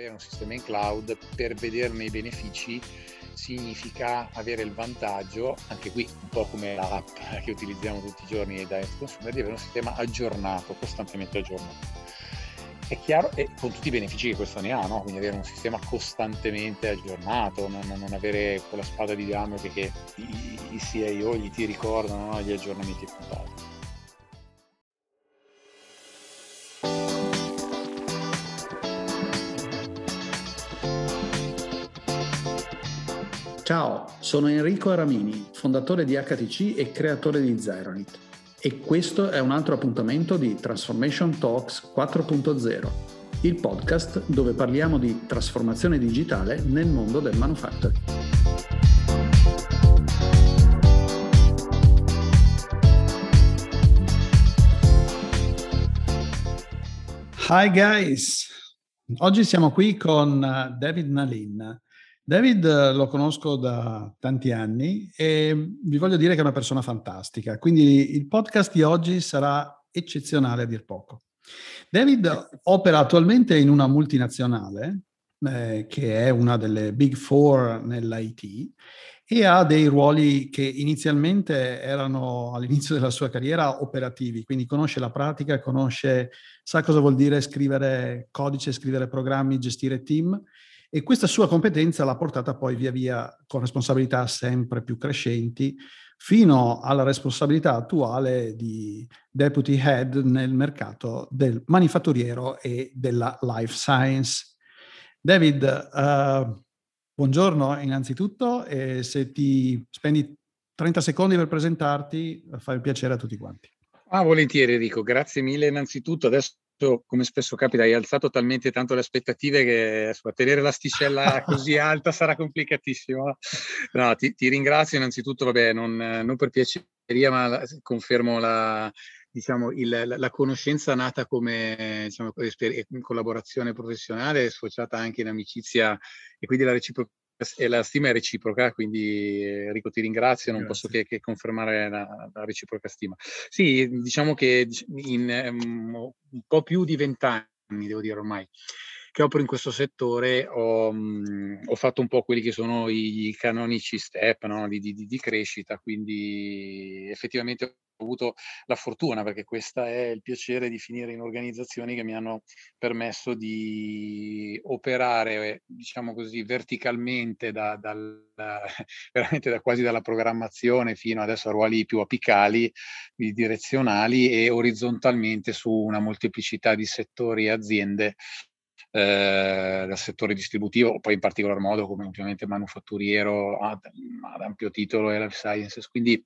avere un sistema in cloud, per vederne i benefici, significa avere il vantaggio, anche qui un po' come l'app che utilizziamo tutti i giorni da end consumer, di avere un sistema aggiornato, costantemente aggiornato. È chiaro, e con tutti i benefici che questo ne ha, no? Quindi avere un sistema costantemente aggiornato, non avere quella spada di Damocle che i CIO gli ti ricordano, no? Gli aggiornamenti puntati. Ciao, sono Enrico Aramini, fondatore di HTC e creatore di ZeroNet. E questo è un altro appuntamento di Transformation Talks 4.0, il podcast dove parliamo di trasformazione digitale nel mondo del manufacturing. Hi guys! Oggi siamo qui con David Nalin. David lo conosco da tanti anni e vi voglio dire che è una persona fantastica, quindi il podcast di oggi sarà eccezionale a dir poco. David opera attualmente in una multinazionale, che è una delle Big Four nell'IT, e ha dei ruoli che inizialmente erano, all'inizio della sua carriera, operativi, quindi conosce la pratica, sa cosa vuol dire scrivere codice, scrivere programmi, gestire team. E questa sua competenza l'ha portata poi via via con responsabilità sempre più crescenti fino alla responsabilità attuale di deputy head nel mercato del manifatturiero e della life science. David, buongiorno innanzitutto, e se ti spendi 30 secondi per presentarti, fai il piacere a tutti quanti. Ah, volentieri Enrico, grazie mille innanzitutto. Adesso, come spesso capita, hai alzato talmente tanto le aspettative che tenere l'asticella così alta sarà complicatissimo. No, ti ringrazio innanzitutto, vabbè, non per piaceria, ma confermo la conoscenza nata come collaborazione professionale, sfociata anche in amicizia, e quindi la stima è reciproca, quindi Enrico ti ringrazio, non posso che confermare la reciproca stima. Sì, diciamo che in un po' più di 20 anni, devo dire ormai, che opero in questo settore, ho fatto un po' quelli che sono i canonici step, no? di crescita, quindi effettivamente ho avuto la fortuna, perché questo è il piacere di finire in organizzazioni che mi hanno permesso di operare, diciamo così, verticalmente, veramente quasi dalla programmazione fino adesso a ruoli più apicali, direzionali, e orizzontalmente su una molteplicità di settori e aziende, dal settore distributivo, poi in particolar modo come ovviamente manufatturiero ad ampio titolo e life sciences. Quindi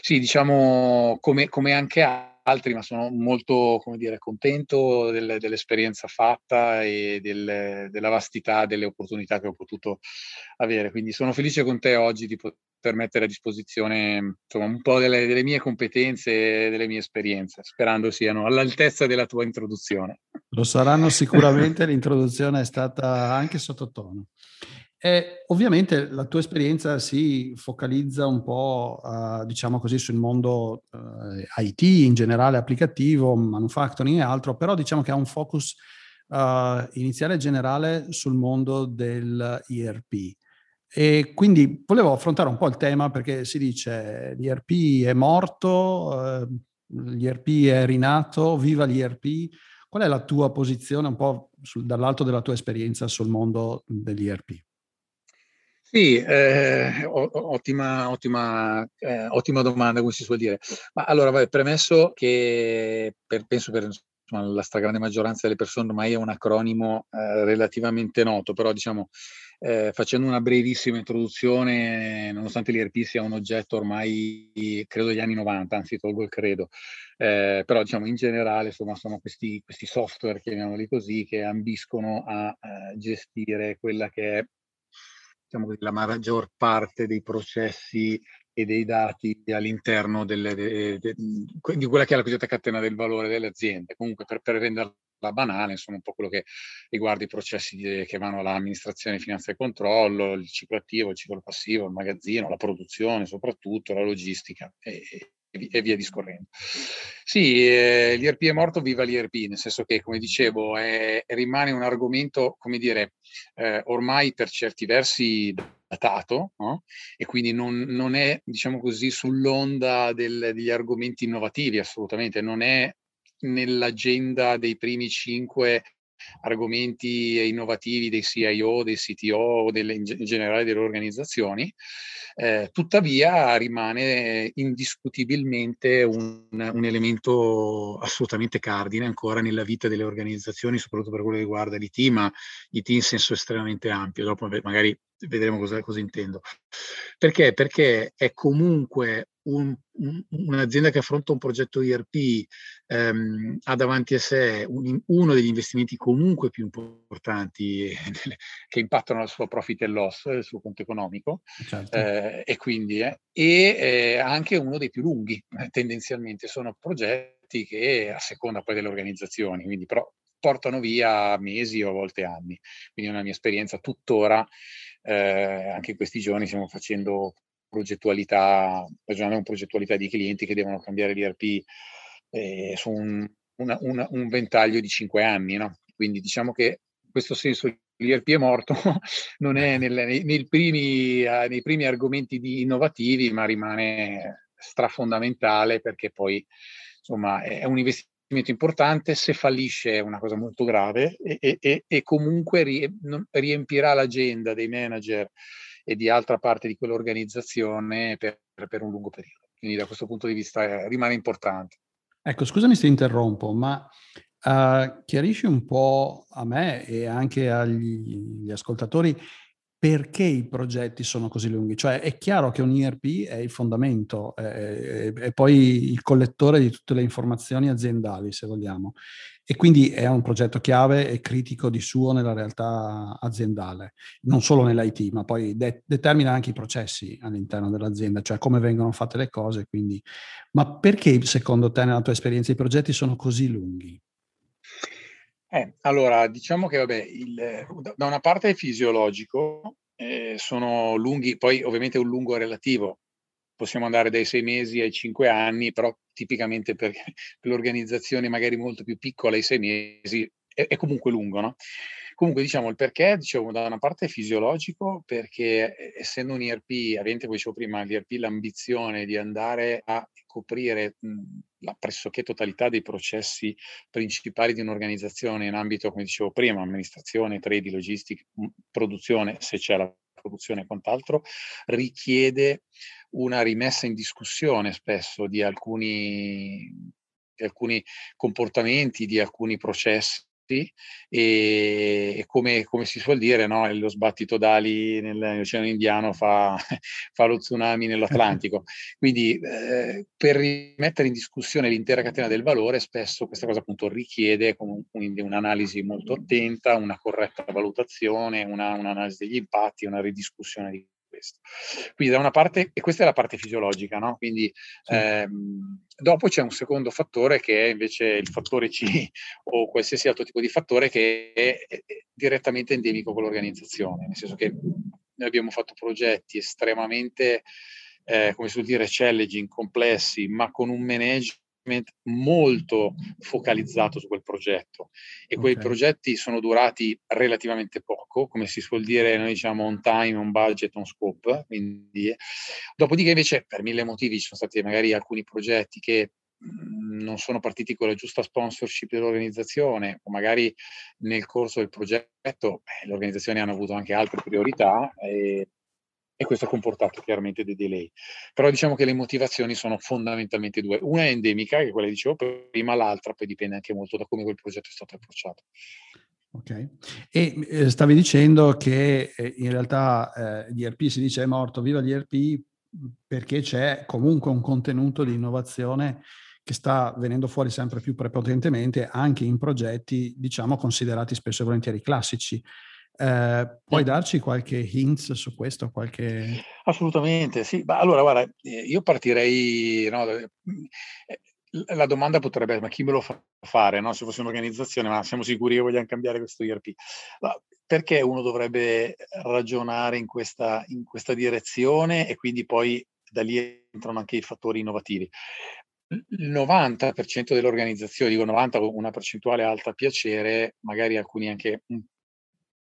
sì, diciamo come anche altri, ma sono molto, contento dell'esperienza fatta e della vastità delle opportunità che ho potuto avere. Quindi sono felice con te oggi di poter mettere a disposizione, un po' delle mie competenze e delle mie esperienze, sperando siano all'altezza della tua introduzione. Lo saranno sicuramente, l'introduzione è stata anche sottotono. E ovviamente la tua esperienza si focalizza un po', sul mondo IT, in generale applicativo, manufacturing e altro, però diciamo che ha un focus iniziale e generale sul mondo del ERP. E quindi volevo affrontare un po' il tema, perché si dice l'ERP è morto, l'ERP è rinato, viva l'ERP. Qual è la tua posizione un po' dall'alto della tua esperienza sul mondo dell'ERP? Sì, ottima domanda, come si suol dire. Ma allora, premesso che la stragrande maggioranza delle persone ormai è un acronimo relativamente noto, però facendo una brevissima introduzione, nonostante l'ERP sia un oggetto ormai, credo, degli anni 90, anzi tolgo il credo, però in generale sono questi software, chiamiamoli così, che ambiscono a gestire quella che è la maggior parte dei processi e dei dati all'interno di quella che è la cosiddetta catena del valore delle aziende. Comunque, per renderla banale, un po' quello che riguarda i processi che vanno all'amministrazione, finanza e controllo, il ciclo attivo, il ciclo passivo, il magazzino, la produzione soprattutto, la logistica e e via discorrendo. Sì, l'ERP è morto, viva l'ERP, nel senso che, come dicevo, rimane un argomento, come dire, ormai per certi versi datato, no? E quindi non è, diciamo così, sull'onda degli argomenti innovativi, assolutamente, non è nell'agenda dei primi 5 argomenti innovativi dei CIO, dei CTO, in generale delle organizzazioni. Tuttavia rimane indiscutibilmente un elemento assolutamente cardine ancora nella vita delle organizzazioni, soprattutto per quello che riguarda l'IT, ma l'IT in senso estremamente ampio. Dopo magari vedremo cosa intendo. Perché? Perché è comunque un'azienda che affronta un progetto ERP, ha davanti a sé uno degli investimenti comunque più importanti che impattano il suo profit and loss, il suo conto economico, certo. E quindi anche uno dei più lunghi, tendenzialmente sono progetti che a seconda poi delle organizzazioni, quindi però portano via mesi o a volte anni. Quindi è una mia esperienza tuttora, anche in questi giorni stiamo facendo ragionando con progettualità di clienti che devono cambiare l'ERP su un ventaglio di 5 anni, no? Quindi diciamo che in questo senso l'ERP è morto, non è nei primi argomenti innovativi, ma rimane strafondamentale, perché poi insomma è un investimento importante, se fallisce è una cosa molto grave e comunque riempirà l'agenda dei manager e di altra parte di quell'organizzazione per un lungo periodo. Quindi da questo punto di vista rimane importante. Ecco, scusami se interrompo, ma chiarisci un po' a me e anche agli ascoltatori perché i progetti sono così lunghi. Cioè è chiaro che un ERP è il fondamento, è poi il collettore di tutte le informazioni aziendali, se vogliamo, e quindi è un progetto chiave e critico di suo nella realtà aziendale, non solo nell'IT, ma poi determina anche i processi all'interno dell'azienda, cioè come vengono fatte le cose. Quindi, ma perché secondo te, nella tua esperienza, i progetti sono così lunghi? Allora, diciamo che vabbè, da una parte è fisiologico, sono lunghi, poi ovviamente un lungo relativo, possiamo andare dai 6 mesi ai 5 anni, però tipicamente per l'organizzazione magari molto più piccola, ai 6 mesi è comunque lungo, no? Comunque diciamo il perché, diciamo da una parte è fisiologico, perché essendo un ERP, avente, come dicevo prima, l'ERP l'ambizione di andare a coprire la pressoché totalità dei processi principali di un'organizzazione in ambito, come dicevo prima, amministrazione, trade, logistica, produzione, se c'è la produzione e quant'altro, richiede una rimessa in discussione spesso di alcuni comportamenti, di alcuni processi, e come si suol dire, no? Lo sbattito d'ali nell'Oceano Indiano fa lo tsunami nell'Atlantico. Quindi per rimettere in discussione l'intera catena del valore, spesso questa cosa appunto richiede quindi un'analisi molto attenta, una corretta valutazione, un'analisi degli impatti, una ridiscussione di questo. Quindi da una parte, e questa è la parte fisiologica, no? Quindi sì. Dopo c'è un secondo fattore che è invece il fattore C o qualsiasi altro tipo di fattore che è direttamente endemico con l'organizzazione, nel senso che noi abbiamo fatto progetti estremamente, come si vuol dire, challenging, complessi, ma con un management molto focalizzato su quel progetto, e quei progetti sono durati relativamente poco, come si suol dire, noi diciamo on time, on budget, on scope. Quindi dopodiché invece per mille motivi ci sono stati magari alcuni progetti che non sono partiti con la giusta sponsorship dell'organizzazione, o magari nel corso del progetto le organizzazioni hanno avuto anche altre priorità, e questo ha comportato chiaramente dei delay. Però diciamo che le motivazioni sono fondamentalmente due. Una è endemica, che è quella che dicevo prima, l'altra poi dipende anche molto da come quel progetto è stato approcciato. Ok. E stavi dicendo che in realtà l'ERP si dice è morto, viva l'ERP, perché c'è comunque un contenuto di innovazione che sta venendo fuori sempre più prepotentemente, anche in progetti, diciamo, considerati spesso e volentieri classici. Puoi darci qualche hint su questo? Assolutamente, sì. Ma allora, guarda, io partirei, no, la domanda potrebbe essere, ma chi me lo fa fare, no? Se fosse un'organizzazione, ma siamo sicuri che vogliamo cambiare questo ERP? Ma perché uno dovrebbe ragionare in questa direzione e quindi poi da lì entrano anche i fattori innovativi. Il 90% delle organizzazioni, dico 90, una percentuale alta a piacere, magari alcuni anche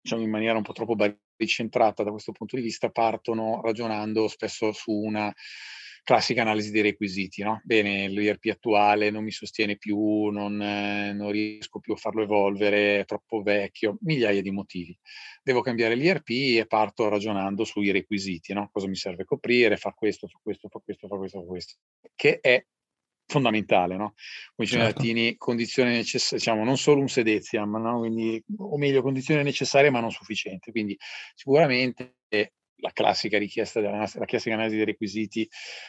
diciamo in maniera un po' troppo barricentrata da questo punto di vista, partono ragionando spesso su una classica analisi dei requisiti, no? Bene, l'ERP attuale non mi sostiene più, non riesco più a farlo evolvere, è troppo vecchio, migliaia di motivi. Devo cambiare l'ERP e parto ragionando sui requisiti, no? Cosa mi serve coprire, far questo, fa questo, fa questo, fa questo, fa questo, che è fondamentale, no? Come dicono i latini, condizione necessaria, diciamo, non solo un sedeziam, no? Quindi, o meglio, condizione necessaria ma non sufficiente. Quindi sicuramente la classica richiesta della classica analisi dei requisiti,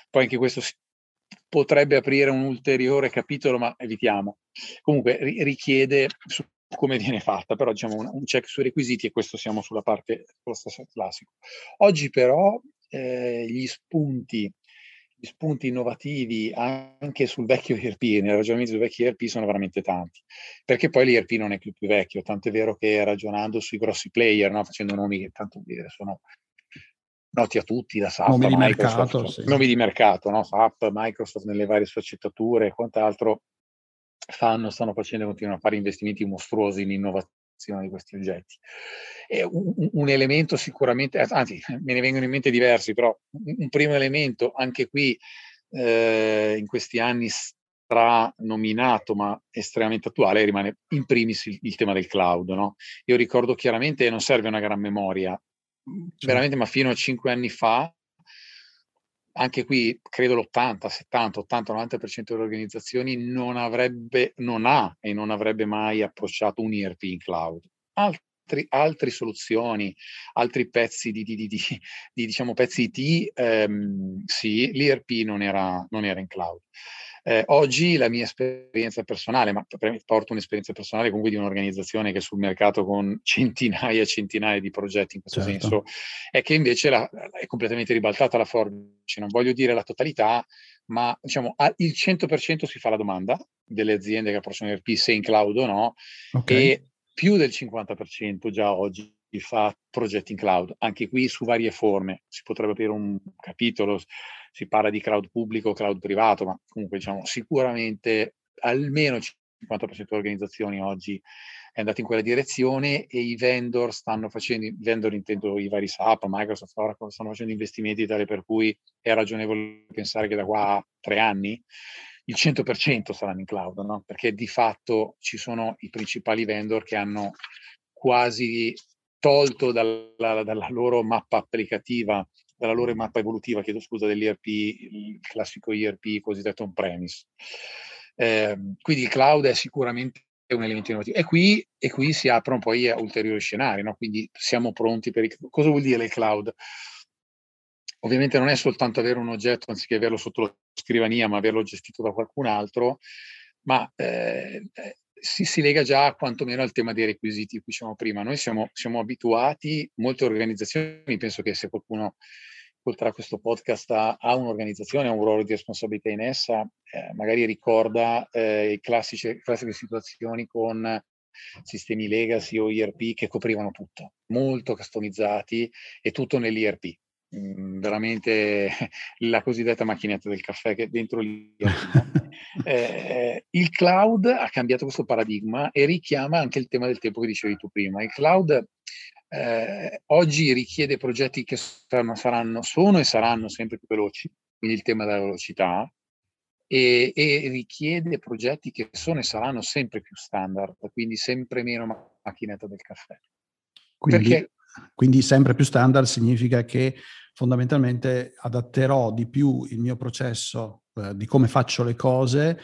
poi anche questo potrebbe aprire un ulteriore capitolo, ma evitiamo. Comunque richiede su come viene fatta, però diciamo un check sui requisiti, e questo siamo sulla parte classico. Oggi però gli spunti innovativi anche sul vecchio ERP, nei ragionamenti sul vecchio ERP sono veramente tanti, perché poi l'ERP non è più vecchio, tant'è vero che ragionando sui grossi player, no? Facendo nomi che tanto sono noti a tutti, da SAP, nomi di mercato, no? SAP, Microsoft nelle varie sfaccettature e quant'altro stanno facendo e continuano a fare investimenti mostruosi in innovazione di questi oggetti. E un elemento sicuramente, anzi me ne vengono in mente diversi, però un primo elemento anche qui in questi anni nominato ma estremamente attuale rimane in primis il tema del cloud, no? Io ricordo chiaramente, non serve una gran memoria, veramente, ma fino a 5 anni fa, anche qui credo l'80, 70, 80, 90% delle organizzazioni non avrebbe mai approcciato un ERP in cloud. Altre soluzioni, altri pezzi di diciamo pezzi IT, sì, l'ERP non era in cloud. Oggi la mia esperienza personale, ma porto un'esperienza personale comunque di un'organizzazione che è sul mercato con centinaia e centinaia di progetti in questo senso, è che invece è completamente ribaltata la forbice. Non voglio dire la totalità, ma diciamo il 100% si fa la domanda delle aziende che approcciano ERP se in cloud o no, e più del 50% già oggi fa progetti in cloud, anche qui su varie forme. Si potrebbe aprire un capitolo, si parla di cloud pubblico, cloud privato, ma comunque diciamo sicuramente almeno il 50% delle organizzazioni oggi è andata in quella direzione, e i vendor stanno facendo, intendo i vari SAP, Microsoft, Oracle, stanno facendo investimenti tale per cui è ragionevole pensare che da qua a 3 anni il 100% saranno in cloud, no? Perché di fatto ci sono i principali vendor che hanno quasi tolto dalla loro mappa applicativa, dalla loro mappa evolutiva, dell'ERP, il classico ERP cosiddetto on-premise. Quindi il cloud è sicuramente un elemento innovativo. E qui si aprono poi ulteriori scenari, no? Quindi siamo pronti per il... Cosa vuol dire il cloud? Ovviamente non è soltanto avere un oggetto anziché averlo sotto la scrivania, ma averlo gestito da qualcun altro, ma... Si lega già quantomeno al tema dei requisiti che dicevamo prima. Noi siamo abituati, molte organizzazioni, penso che se qualcuno ascolterà questo podcast ha un'organizzazione, ha un ruolo di responsabilità in essa, magari ricorda le classiche situazioni con sistemi legacy o ERP che coprivano tutto, molto customizzati e tutto nell'ERP. Veramente la cosiddetta macchinetta del caffè che dentro lì il cloud ha cambiato questo paradigma e richiama anche il tema del tempo che dicevi tu prima. Il cloud oggi richiede progetti che sono e saranno sempre più veloci, quindi il tema della velocità, e richiede progetti che sono e saranno sempre più standard, quindi sempre meno macchinetta del caffè, Quindi sempre più standard significa che fondamentalmente adatterò di più il mio processo di come faccio le cose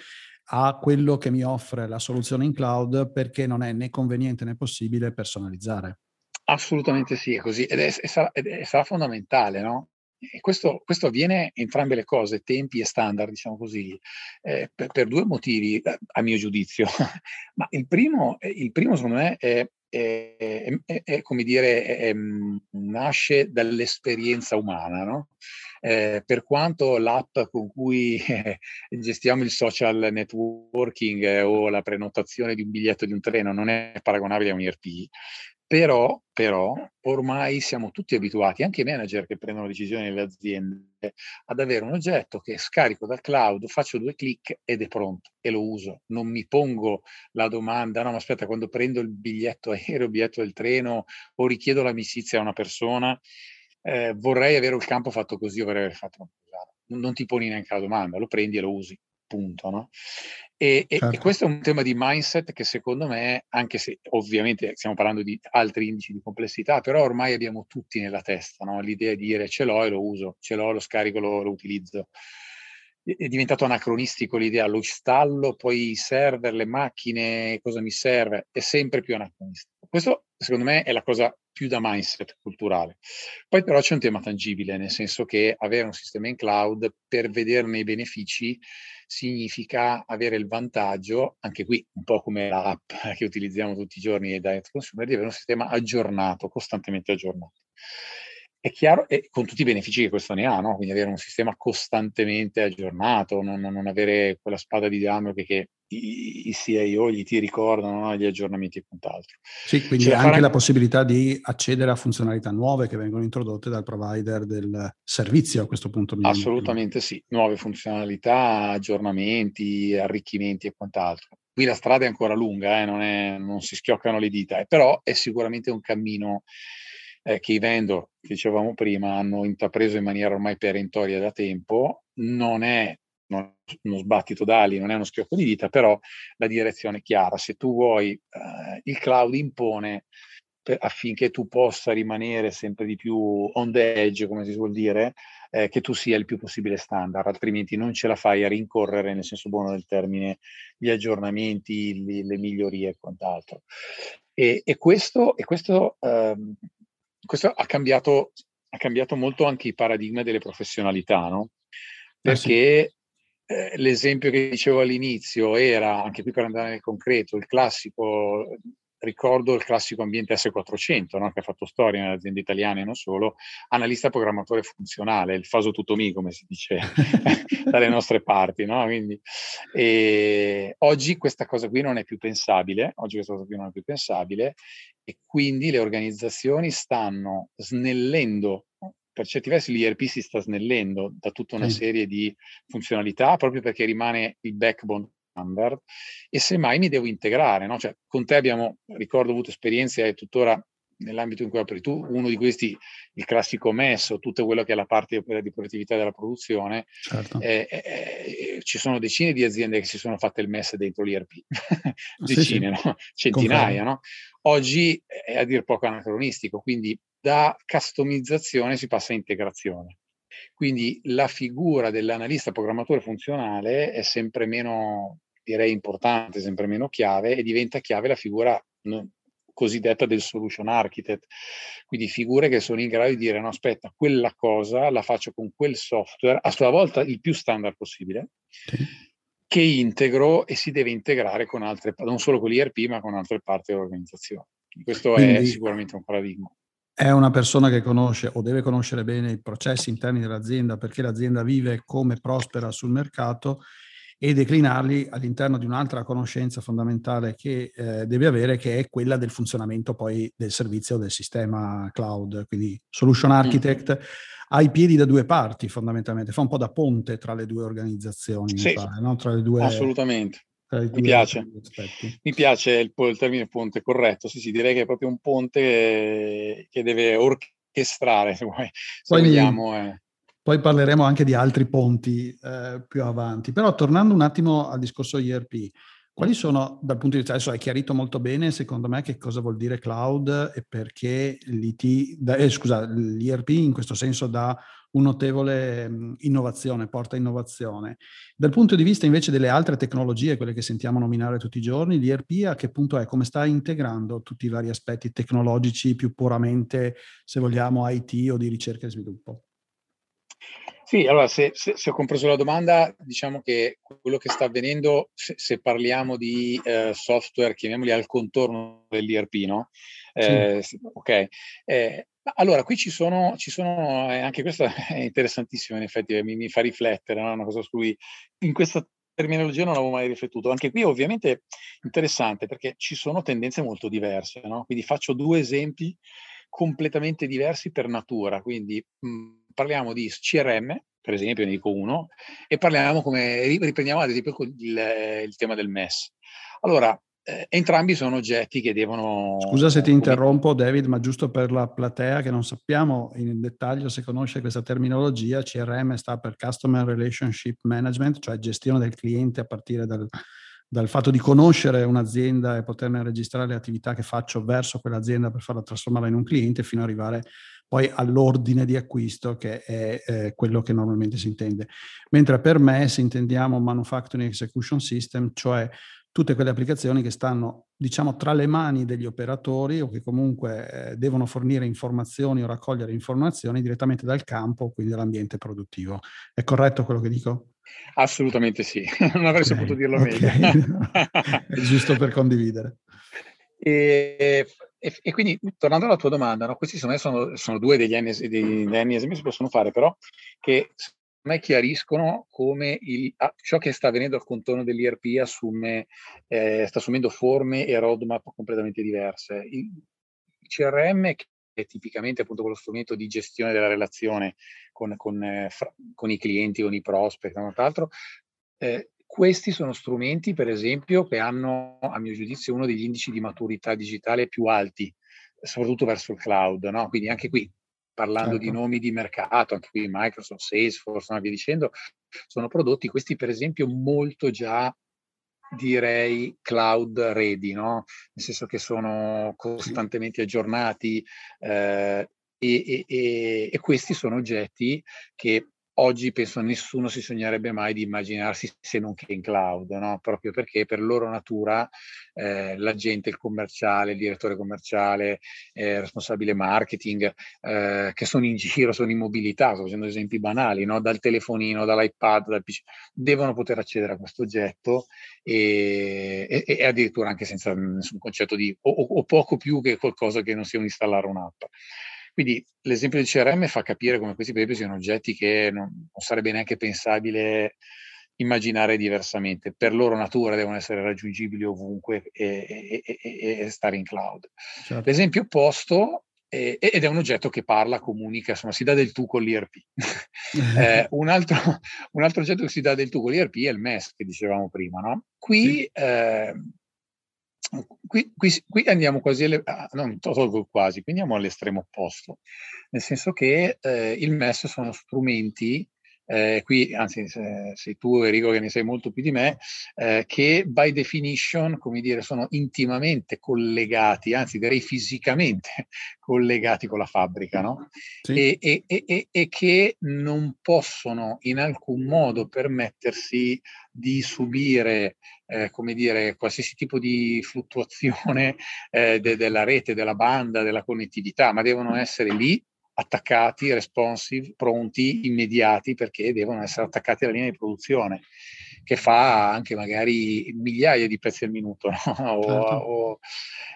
a quello che mi offre la soluzione in cloud, perché non è né conveniente né possibile personalizzare. Assolutamente sì, è così, ed sarà fondamentale, no? E questo avviene entrambe le cose, tempi e standard, diciamo così, per 2 motivi a mio giudizio. Ma il primo secondo me è come dire, nasce dall'esperienza umana, no? Per quanto l'app con cui gestiamo il social networking o la prenotazione di un biglietto di un treno non è paragonabile a un ERP, Però ormai siamo tutti abituati, anche i manager che prendono decisioni nelle aziende, ad avere un oggetto che scarico dal cloud, faccio due clic ed è pronto e lo uso. Non mi pongo la domanda, no ma aspetta, quando prendo il biglietto aereo, il biglietto del treno o richiedo l'amicizia a una persona, vorrei avere il campo fatto così, o vorrei aver fatto una. Non ti poni neanche la domanda, lo prendi e lo usi, punto, no? E questo è un tema di mindset che secondo me, anche se ovviamente stiamo parlando di altri indici di complessità, però ormai abbiamo tutti nella testa, no? L'idea di dire ce l'ho e lo uso, ce l'ho, lo scarico, lo utilizzo. È diventato anacronistico l'idea, lo installo, poi i server, le macchine, cosa mi serve? È sempre più anacronistico. Questo secondo me è la cosa più da mindset culturale. Poi però c'è un tema tangibile, nel senso che avere un sistema in cloud per vederne i benefici significa avere il vantaggio, anche qui un po' come l'app che utilizziamo tutti i giorni e da Direct Consumer, di avere un sistema aggiornato, costantemente aggiornato. È chiaro, e con tutti i benefici che questo ne ha, no? Quindi avere un sistema costantemente aggiornato, non avere quella spada di Damocle che i CIO gli ricordano, no? Gli aggiornamenti e quant'altro. Sì, quindi anche la possibilità di accedere a funzionalità nuove che vengono introdotte dal provider del servizio a questo punto. Assolutamente sì, nuove funzionalità, aggiornamenti, arricchimenti e quant'altro. Qui la strada è ancora lunga, non si schioccano le dita, però è sicuramente un cammino che i vendor, che dicevamo prima, hanno intrapreso in maniera ormai perentoria da tempo. Non è uno sbattito d'ali, non è uno schiocco di dita, però la direzione è chiara. Se tu vuoi, il cloud impone affinché tu possa rimanere sempre di più on the edge, come si suol dire, che tu sia il più possibile standard, altrimenti non ce la fai a rincorrere, nel senso buono del termine, gli aggiornamenti, le migliorie e quant'altro. Questo ha cambiato molto anche il paradigma delle professionalità, no? Perché l'esempio che dicevo all'inizio era, anche qui per andare nel concreto, il classico ambiente S400, no? Che ha fatto storia nelle aziende italiane e non solo, analista programmatore funzionale, il fasotutomì, come si dice dalle nostre parti, no? Quindi, oggi questa cosa qui non è più pensabile, e quindi le organizzazioni stanno snellendo, per certi versi l'ERP si sta snellendo da tutta una serie di funzionalità, proprio perché rimane il backbone standard, e semmai mi devo integrare, no? Cioè, con te abbiamo, ricordo, avuto esperienze, e tuttora nell'ambito in cui apri tu, uno di questi, il classico MES, o tutto quello che è la parte di produttività della produzione, certo. Ci sono decine di aziende che si sono fatte il MES dentro l'ERP, decine, sì. No? Centinaia. No? Oggi è a dir poco anacronistico, quindi da customizzazione si passa a integrazione. Quindi la figura dell'analista programmatore funzionale è sempre meno, direi, importante, sempre meno chiave, e diventa chiave la figura cosiddetta del solution architect, quindi figure che sono in grado di dire no aspetta, quella cosa la faccio con quel software, a sua volta il più standard possibile, che integro e si deve integrare con altre, non solo con l'ERP ma con altre parti dell'organizzazione. Questo quindi è sicuramente un paradigma. È una persona che conosce o deve conoscere bene i processi interni dell'azienda, perché l'azienda vive, come prospera sul mercato, e declinarli all'interno di un'altra conoscenza fondamentale che deve avere, che è quella del funzionamento poi del servizio, del sistema cloud. Quindi solution architect ha i piedi da due parti fondamentalmente, fa un po' da ponte tra le due organizzazioni. Sì, pare, no? Tra le due, assolutamente. Mi piace il termine ponte, corretto, sì, direi che è proprio un ponte che deve orchestrare, se vogliamo. Poi parleremo anche di altri ponti più avanti, però tornando un attimo al discorso ERP, quali sono, dal punto di vista, adesso hai chiarito molto bene secondo me che cosa vuol dire cloud e perché l'ERP in questo senso dà una notevole innovazione, porta innovazione. Dal punto di vista invece delle altre tecnologie, quelle che sentiamo nominare tutti i giorni, l'ERP a che punto è? Come sta integrando tutti i vari aspetti tecnologici più puramente, se vogliamo, IT o di ricerca e sviluppo? Sì, allora se ho compreso la domanda, diciamo che quello che sta avvenendo, se parliamo di software, chiamiamoli al contorno dell'ERP, no? Sì. Ok. Allora, qui ci sono anche questa è interessantissima, in effetti mi fa riflettere, no? Una cosa su cui in questa terminologia non avevo mai riflettuto. Anche qui ovviamente interessante, perché ci sono tendenze molto diverse, no? Quindi faccio due esempi completamente diversi per natura. Quindi parliamo di CRM, per esempio, ne dico uno, e parliamo, come riprendiamo ad esempio il tema del MES. Allora, entrambi sono oggetti che devono... Scusa se ti interrompo, David, ma giusto per la platea che non sappiamo in dettaglio se conosce questa terminologia, CRM sta per Customer Relationship Management, cioè gestione del cliente a partire dal fatto di conoscere un'azienda e poterne registrare le attività che faccio verso quell'azienda per farla trasformarla in un cliente, fino ad arrivare poi all'ordine di acquisto, che è quello che normalmente si intende. Mentre per me, se intendiamo Manufacturing Execution System, cioè tutte quelle applicazioni che stanno, diciamo, tra le mani degli operatori o che comunque devono fornire informazioni o raccogliere informazioni direttamente dal campo, quindi dall'ambiente produttivo. È corretto quello che dico? Assolutamente sì, non avrei saputo dirlo meglio. È giusto per condividere. E quindi, tornando alla tua domanda, no? Questi sono due degli ennesimi che si possono fare, però, che me chiariscono come ciò che sta avvenendo al contorno dell'ERP sta assumendo forme e roadmap completamente diverse. Il CRM, che è tipicamente appunto quello strumento di gestione della relazione con i clienti, con i prospect, quant'altro, questi sono strumenti, per esempio, che hanno, a mio giudizio, uno degli indici di maturità digitale più alti, soprattutto verso il cloud, no? Quindi anche qui, parlando certo di nomi di mercato, anche qui Microsoft, Salesforce, via dicendo, sono prodotti questi, per esempio, molto già, direi, cloud ready, no? Nel senso che sono costantemente aggiornati, e questi sono oggetti che oggi penso nessuno si sognerebbe mai di immaginarsi se non che in cloud, no? Proprio perché per loro natura l'agente, il commerciale, il direttore commerciale, il responsabile marketing, che sono in giro, sono in mobilità, sto facendo esempi banali, no? Dal telefonino, dall'iPad, dal PC, devono poter accedere a questo oggetto e addirittura anche senza nessun concetto di o poco più che qualcosa che non sia un installare un'app. Quindi l'esempio del CRM fa capire come questi, per esempio, siano oggetti che non sarebbe neanche pensabile immaginare diversamente. Per loro natura devono essere raggiungibili ovunque e stare in cloud. Certo. L'esempio opposto, ed è un oggetto che parla, comunica, insomma, si dà del tu con l'ERP. un altro oggetto che si dà del tu con l'ERP è il MES, che dicevamo prima, no? Qui... Sì. Qui andiamo quasi, andiamo all'estremo opposto, nel senso che il MES sono strumenti, qui, anzi, sei tu, Enrico, che ne sai molto più di me, che by definition, come dire, sono intimamente collegati, anzi direi fisicamente collegati con la fabbrica, no? Sì. E che non possono in alcun modo permettersi di subire, come dire, qualsiasi tipo di fluttuazione della rete, della banda, della connettività, ma devono essere lì, attaccati, responsive, pronti, immediati, perché devono essere attaccati alla linea di produzione, che fa anche magari migliaia di pezzi al minuto, no?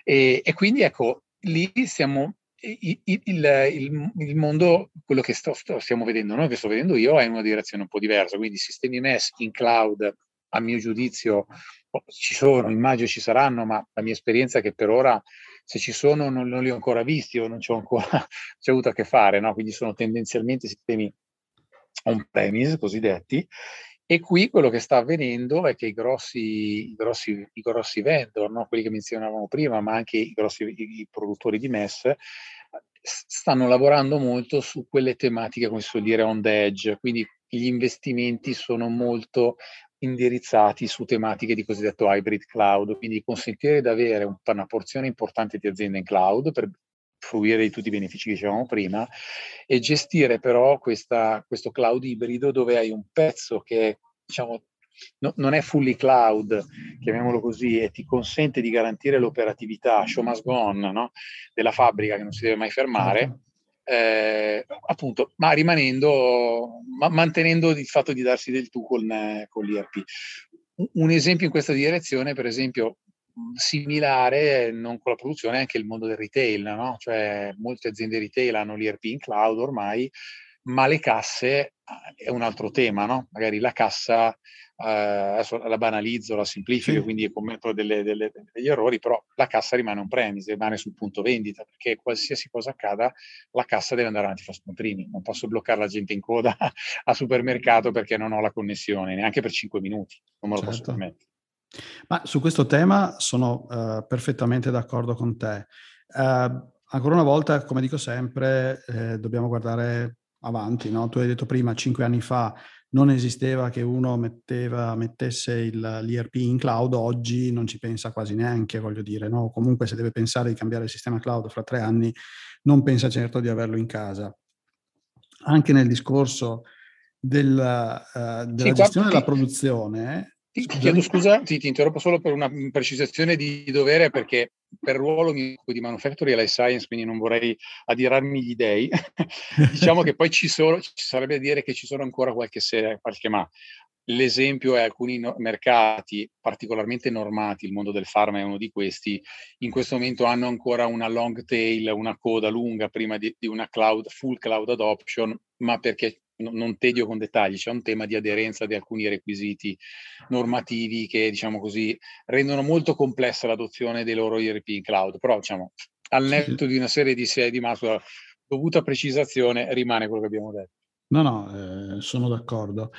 E quindi, ecco, lì siamo, il mondo, quello che stiamo vedendo noi, che sto vedendo io, è in una direzione un po' diversa. Quindi sistemi MES in cloud, a mio giudizio, ci sono, immagino ci saranno, ma la mia esperienza è che per ora, se ci sono, non li ho ancora visti o non ci ho ancora avuto a che fare, no? Quindi sono tendenzialmente sistemi on-premise, cosiddetti, e qui quello che sta avvenendo è che i grossi vendor, no? Quelli che menzionavamo prima, ma anche i produttori di MES, stanno lavorando molto su quelle tematiche, come si suol dire, on the edge, quindi gli investimenti sono molto indirizzati su tematiche di cosiddetto hybrid cloud, quindi consentire di avere una porzione importante di azienda in cloud per fruire di tutti i benefici che dicevamo prima, e gestire però questo cloud ibrido, dove hai un pezzo che è, diciamo, non è fully cloud, chiamiamolo così, e ti consente di garantire l'operatività, show must go on, no? Della fabbrica, che non si deve mai fermare. Appunto, ma mantenendo il fatto di darsi del tu con l'ERP. Un esempio in questa direzione, per esempio, similare, non con la produzione, è anche il mondo del retail, no? Cioè, molte aziende retail hanno l'ERP in cloud ormai, ma le casse è un altro tema, no? Magari la cassa, adesso la banalizzo, la semplifico, quindi commetto degli errori, però la cassa rimane un premise, rimane sul punto vendita, perché qualsiasi cosa accada, la cassa deve andare avanti a fare scontrini, non posso bloccare la gente in coda al supermercato perché non ho la connessione, neanche per 5 minuti, non me lo posso permettere. Ma su questo tema sono perfettamente d'accordo con te. Ancora una volta, come dico sempre, dobbiamo guardare avanti, no? Tu hai detto prima, 5 anni fa non esisteva che uno mettesse l'ERP in cloud, oggi non ci pensa quasi neanche, voglio dire, no? Comunque se deve pensare di cambiare il sistema cloud fra 3 anni, non pensa certo di averlo in casa. Anche nel discorso della gestione della produzione... Chiedo scusa, ti interrompo solo per una precisazione di dovere, perché per ruolo mi occupo di manufacturing e life science, quindi non vorrei adirarmi gli dèi. Diciamo che poi ci sarebbe da dire che ci sono ancora qualche ma. L'esempio è alcuni mercati particolarmente normati, il mondo del pharma è uno di questi, in questo momento hanno ancora una long tail, una coda lunga prima di una full cloud adoption, ma perché... non tedio con dettagli, c'è un tema di aderenza di alcuni requisiti normativi che, diciamo così, rendono molto complessa l'adozione dei loro ERP in cloud, però diciamo, al netto di una serie di matura, dovuta precisazione, rimane quello che abbiamo detto. No, sono d'accordo.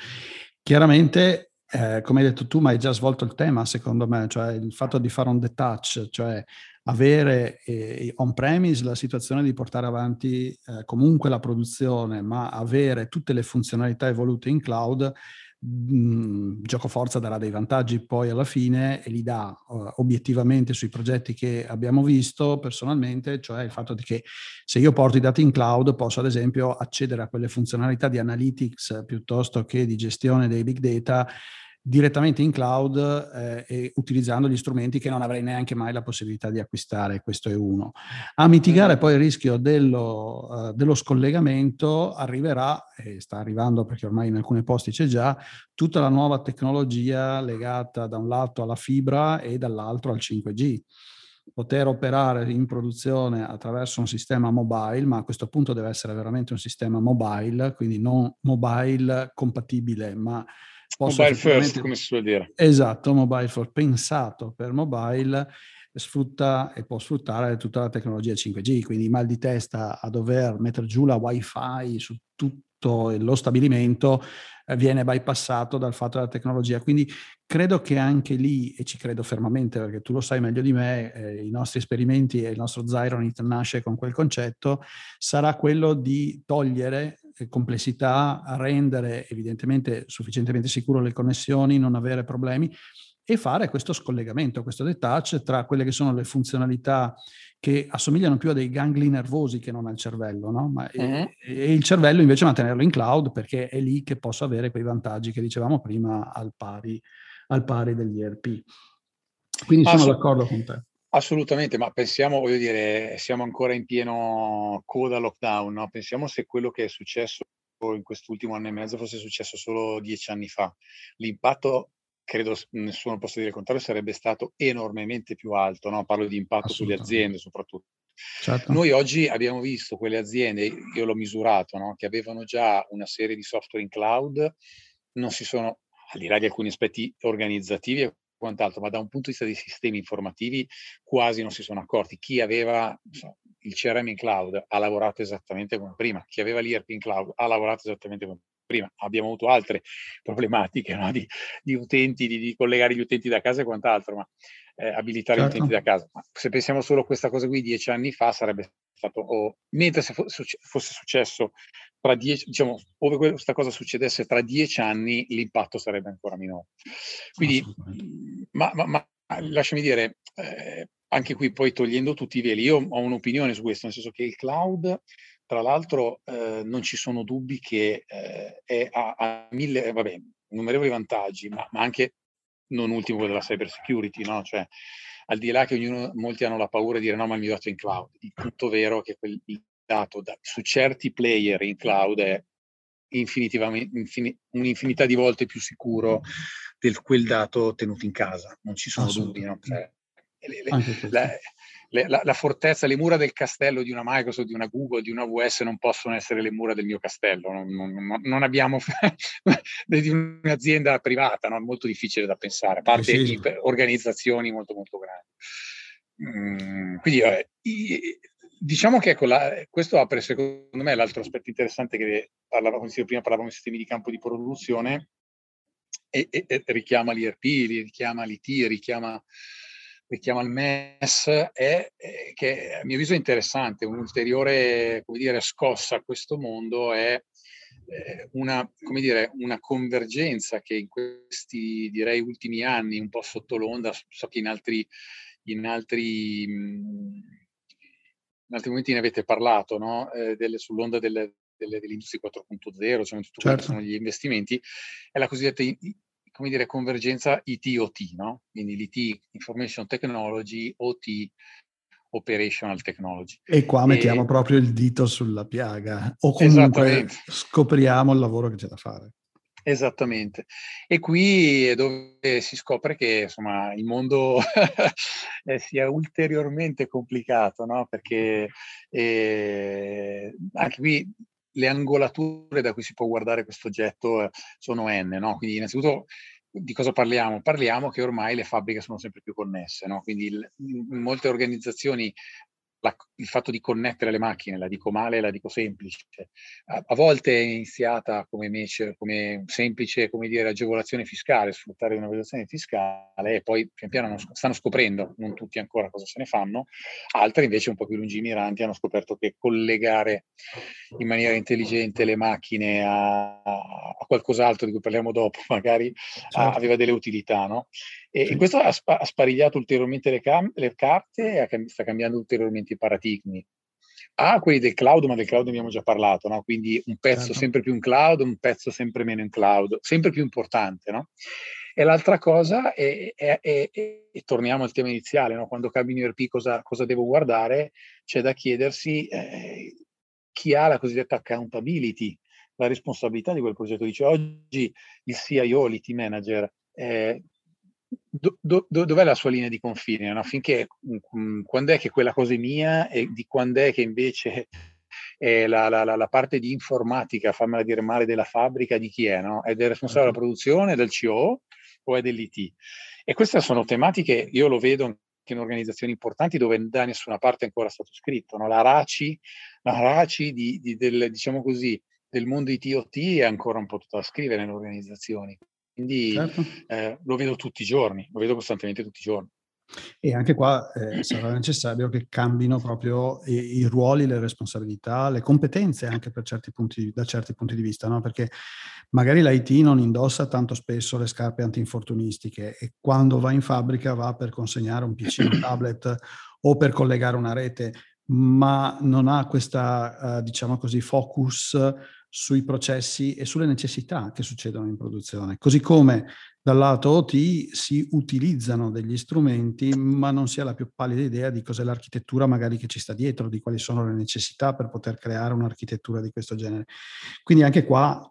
Chiaramente, come hai detto tu, ma hai già svolto il tema, secondo me, cioè il fatto di fare un detach, cioè avere on-premise la situazione di portare avanti comunque la produzione, ma avere tutte le funzionalità evolute in cloud, giocoforza darà dei vantaggi poi alla fine e li dà obiettivamente sui progetti che abbiamo visto personalmente, cioè il fatto di che se io porto i dati in cloud posso ad esempio accedere a quelle funzionalità di analytics piuttosto che di gestione dei big data direttamente in cloud e utilizzando gli strumenti che non avrei neanche mai la possibilità di acquistare. Questo è uno. A mitigare poi il rischio dello scollegamento arriverà, e sta arrivando perché ormai in alcuni posti c'è già, tutta la nuova tecnologia legata da un lato alla fibra e dall'altro al 5G. Poter operare in produzione attraverso un sistema mobile, ma a questo punto deve essere veramente un sistema mobile, quindi non mobile compatibile, ma mobile first, come si suol dire. Esatto, mobile first, pensato per mobile, sfrutta e può sfruttare tutta la tecnologia 5G, quindi mal di testa a dover mettere giù la wifi su tutto lo stabilimento viene bypassato dal fatto della tecnologia. Quindi credo che anche lì, e ci credo fermamente perché tu lo sai meglio di me, i nostri esperimenti e il nostro Zyronit nasce con quel concetto, sarà quello di togliere complessità, a rendere evidentemente sufficientemente sicuro le connessioni, non avere problemi e fare questo scollegamento, questo detach tra quelle che sono le funzionalità che assomigliano più a dei gangli nervosi che non al cervello, no? E il cervello invece mantenerlo in cloud perché è lì che posso avere quei vantaggi che dicevamo prima al pari degli ERP. Quindi sono d'accordo con te. Assolutamente, ma pensiamo, voglio dire, siamo ancora in pieno coda lockdown, no? Pensiamo se quello che è successo in quest'ultimo anno e mezzo fosse successo solo 10 anni fa. L'impatto, credo nessuno possa dire il contrario, sarebbe stato enormemente più alto, no? Parlo di impatto sulle aziende soprattutto. Certo. Noi oggi abbiamo visto quelle aziende, io l'ho misurato, no? Che avevano già una serie di software in cloud, non si sono, al di là di alcuni aspetti organizzativi quant'altro, ma da un punto di vista dei sistemi informativi quasi non si sono accorti. Chi aveva il CRM in cloud ha lavorato esattamente come prima, chi aveva l'ERP in cloud ha lavorato esattamente come prima. Abbiamo avuto altre problematiche, no? di utenti, di collegare gli utenti da casa e quant'altro, ma abilitare gli utenti da casa. Ma se pensiamo solo a questa cosa qui 10 anni fa sarebbe stato, mentre se fosse successo tra 10, diciamo, ove questa cosa succedesse tra 10 anni, l'impatto sarebbe ancora minore. Quindi, ma lasciami dire, anche qui poi togliendo tutti i veli, io ho un'opinione su questo, nel senso che il cloud, tra l'altro, non ci sono dubbi che ha mille, innumerevoli vantaggi, ma anche non ultimo quello della cyber security, no? Cioè, al di là che molti hanno la paura di dire no, ma il mio dato è in cloud, è tutto vero che il dato su certi player in cloud è un'infinità di volte più sicuro di quel dato tenuto in casa, non ci sono dubbi, no? Cioè, la fortezza, le mura del castello di una Microsoft, di una Google, di una AWS non possono essere le mura del mio castello. Non abbiamo di un'azienda privata, no? Molto difficile da pensare, a parte sì, organizzazioni molto molto grandi. Quindi vabbè, diciamo che ecco, questo apre secondo me l'altro aspetto interessante che prima parlavamo di sistemi di campo di produzione e richiama l'ERP, richiama l'IT, richiama il MES, che a mio avviso è interessante. Un'ulteriore, come dire, scossa a questo mondo è una convergenza che in questi, direi, ultimi anni, un po' sotto l'onda, so che in altri momenti ne avete parlato, no? Sull'onda dell'industria 4.0, cioè tutto quello che sono gli investimenti, è la cosiddetta, come dire, convergenza IT-OT, no? Quindi l'IT, Information Technology, OT, Operational Technology. E qua mettiamo proprio il dito sulla piaga, o comunque scopriamo il lavoro che c'è da fare. Esattamente, e qui è dove si scopre che insomma il mondo sia ulteriormente complicato, no? Perché anche qui le angolature da cui si può guardare questo oggetto sono n, no? Quindi innanzitutto di cosa parliamo? Parliamo che ormai le fabbriche sono sempre più connesse, no? Quindi in molte organizzazioni il fatto di connettere le macchine, la dico male, la dico semplice, a volte è iniziata come semplice, come dire, agevolazione fiscale, sfruttare un'agevolazione fiscale, e poi pian piano stanno scoprendo, non tutti ancora, cosa se ne fanno. Altre invece un po' più lungimiranti hanno scoperto che collegare in maniera intelligente le macchine a qualcos'altro di cui parliamo dopo, magari, aveva delle utilità, no? E questo ha sparigliato ulteriormente le carte, sta cambiando ulteriormente i paradigmi. Quelli del cloud, ma del cloud abbiamo già parlato, no? Quindi un pezzo sempre più in cloud, un pezzo sempre meno in cloud, sempre più importante, no? E l'altra cosa e torniamo al tema iniziale, no? Quando cambio in ERP cosa devo guardare? C'è da chiedersi chi ha la cosiddetta accountability, la responsabilità di quel progetto. Dice oggi il CIO, l'IT manager, dov'è la sua linea di confine, no? Finché quando è che quella cosa è mia e di quando è che invece è la parte di informatica, fammela dire male, della fabbrica, di chi è, no? È del responsabile della produzione, del COO o è dell'IT? E queste sono tematiche, io lo vedo anche in organizzazioni importanti dove da nessuna parte è ancora stato scritto, no? La RACI diciamo così, del mondo IT-OT è ancora un po' tutta da scrivere nelle organizzazioni. Quindi lo vedo tutti i giorni, lo vedo costantemente tutti i giorni. E anche qua sarà necessario che cambino proprio i ruoli, le responsabilità, le competenze anche per certi punti di vista, no? Perché magari l'IT non indossa tanto spesso le scarpe antinfortunistiche e quando va in fabbrica va per consegnare un PC, un tablet o per collegare una rete, ma non ha questa, diciamo così, focus sui processi e sulle necessità che succedono in produzione. Così come dal lato OT si utilizzano degli strumenti, ma non si ha la più pallida idea di cos'è l'architettura magari che ci sta dietro, di quali sono le necessità per poter creare un'architettura di questo genere. Quindi anche qua,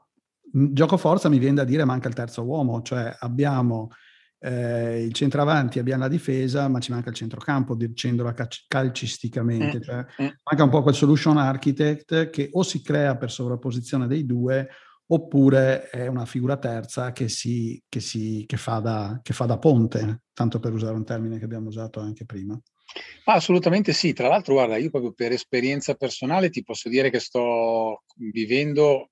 gioco forza, mi viene da dire, manca il terzo uomo, cioè abbiamo il centravanti, abbiamo la difesa, ma ci manca il centrocampo, dicendola calcisticamente, cioè manca un po' quel solution architect che o si crea per sovrapposizione dei due, oppure è una figura terza che fa da ponte, tanto per usare un termine che abbiamo usato anche prima. Ah, assolutamente sì, tra l'altro guarda, io proprio per esperienza personale ti posso dire che sto vivendo,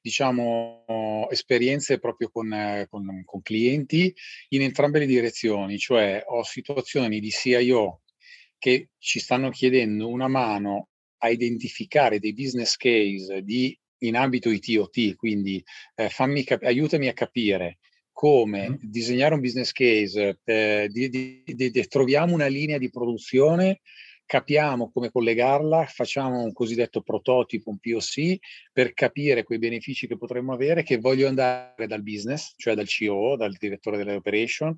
diciamo, esperienze proprio con clienti in entrambe le direzioni, cioè ho situazioni di CIO che ci stanno chiedendo una mano a identificare dei business case in ambito IT-OT, quindi aiutami a capire come disegnare un business case, troviamo una linea di produzione capiamo come collegarla, facciamo un cosiddetto prototipo, un POC, per capire quei benefici che potremmo avere, che voglio andare dal business, cioè dal COO, dal direttore delle operation,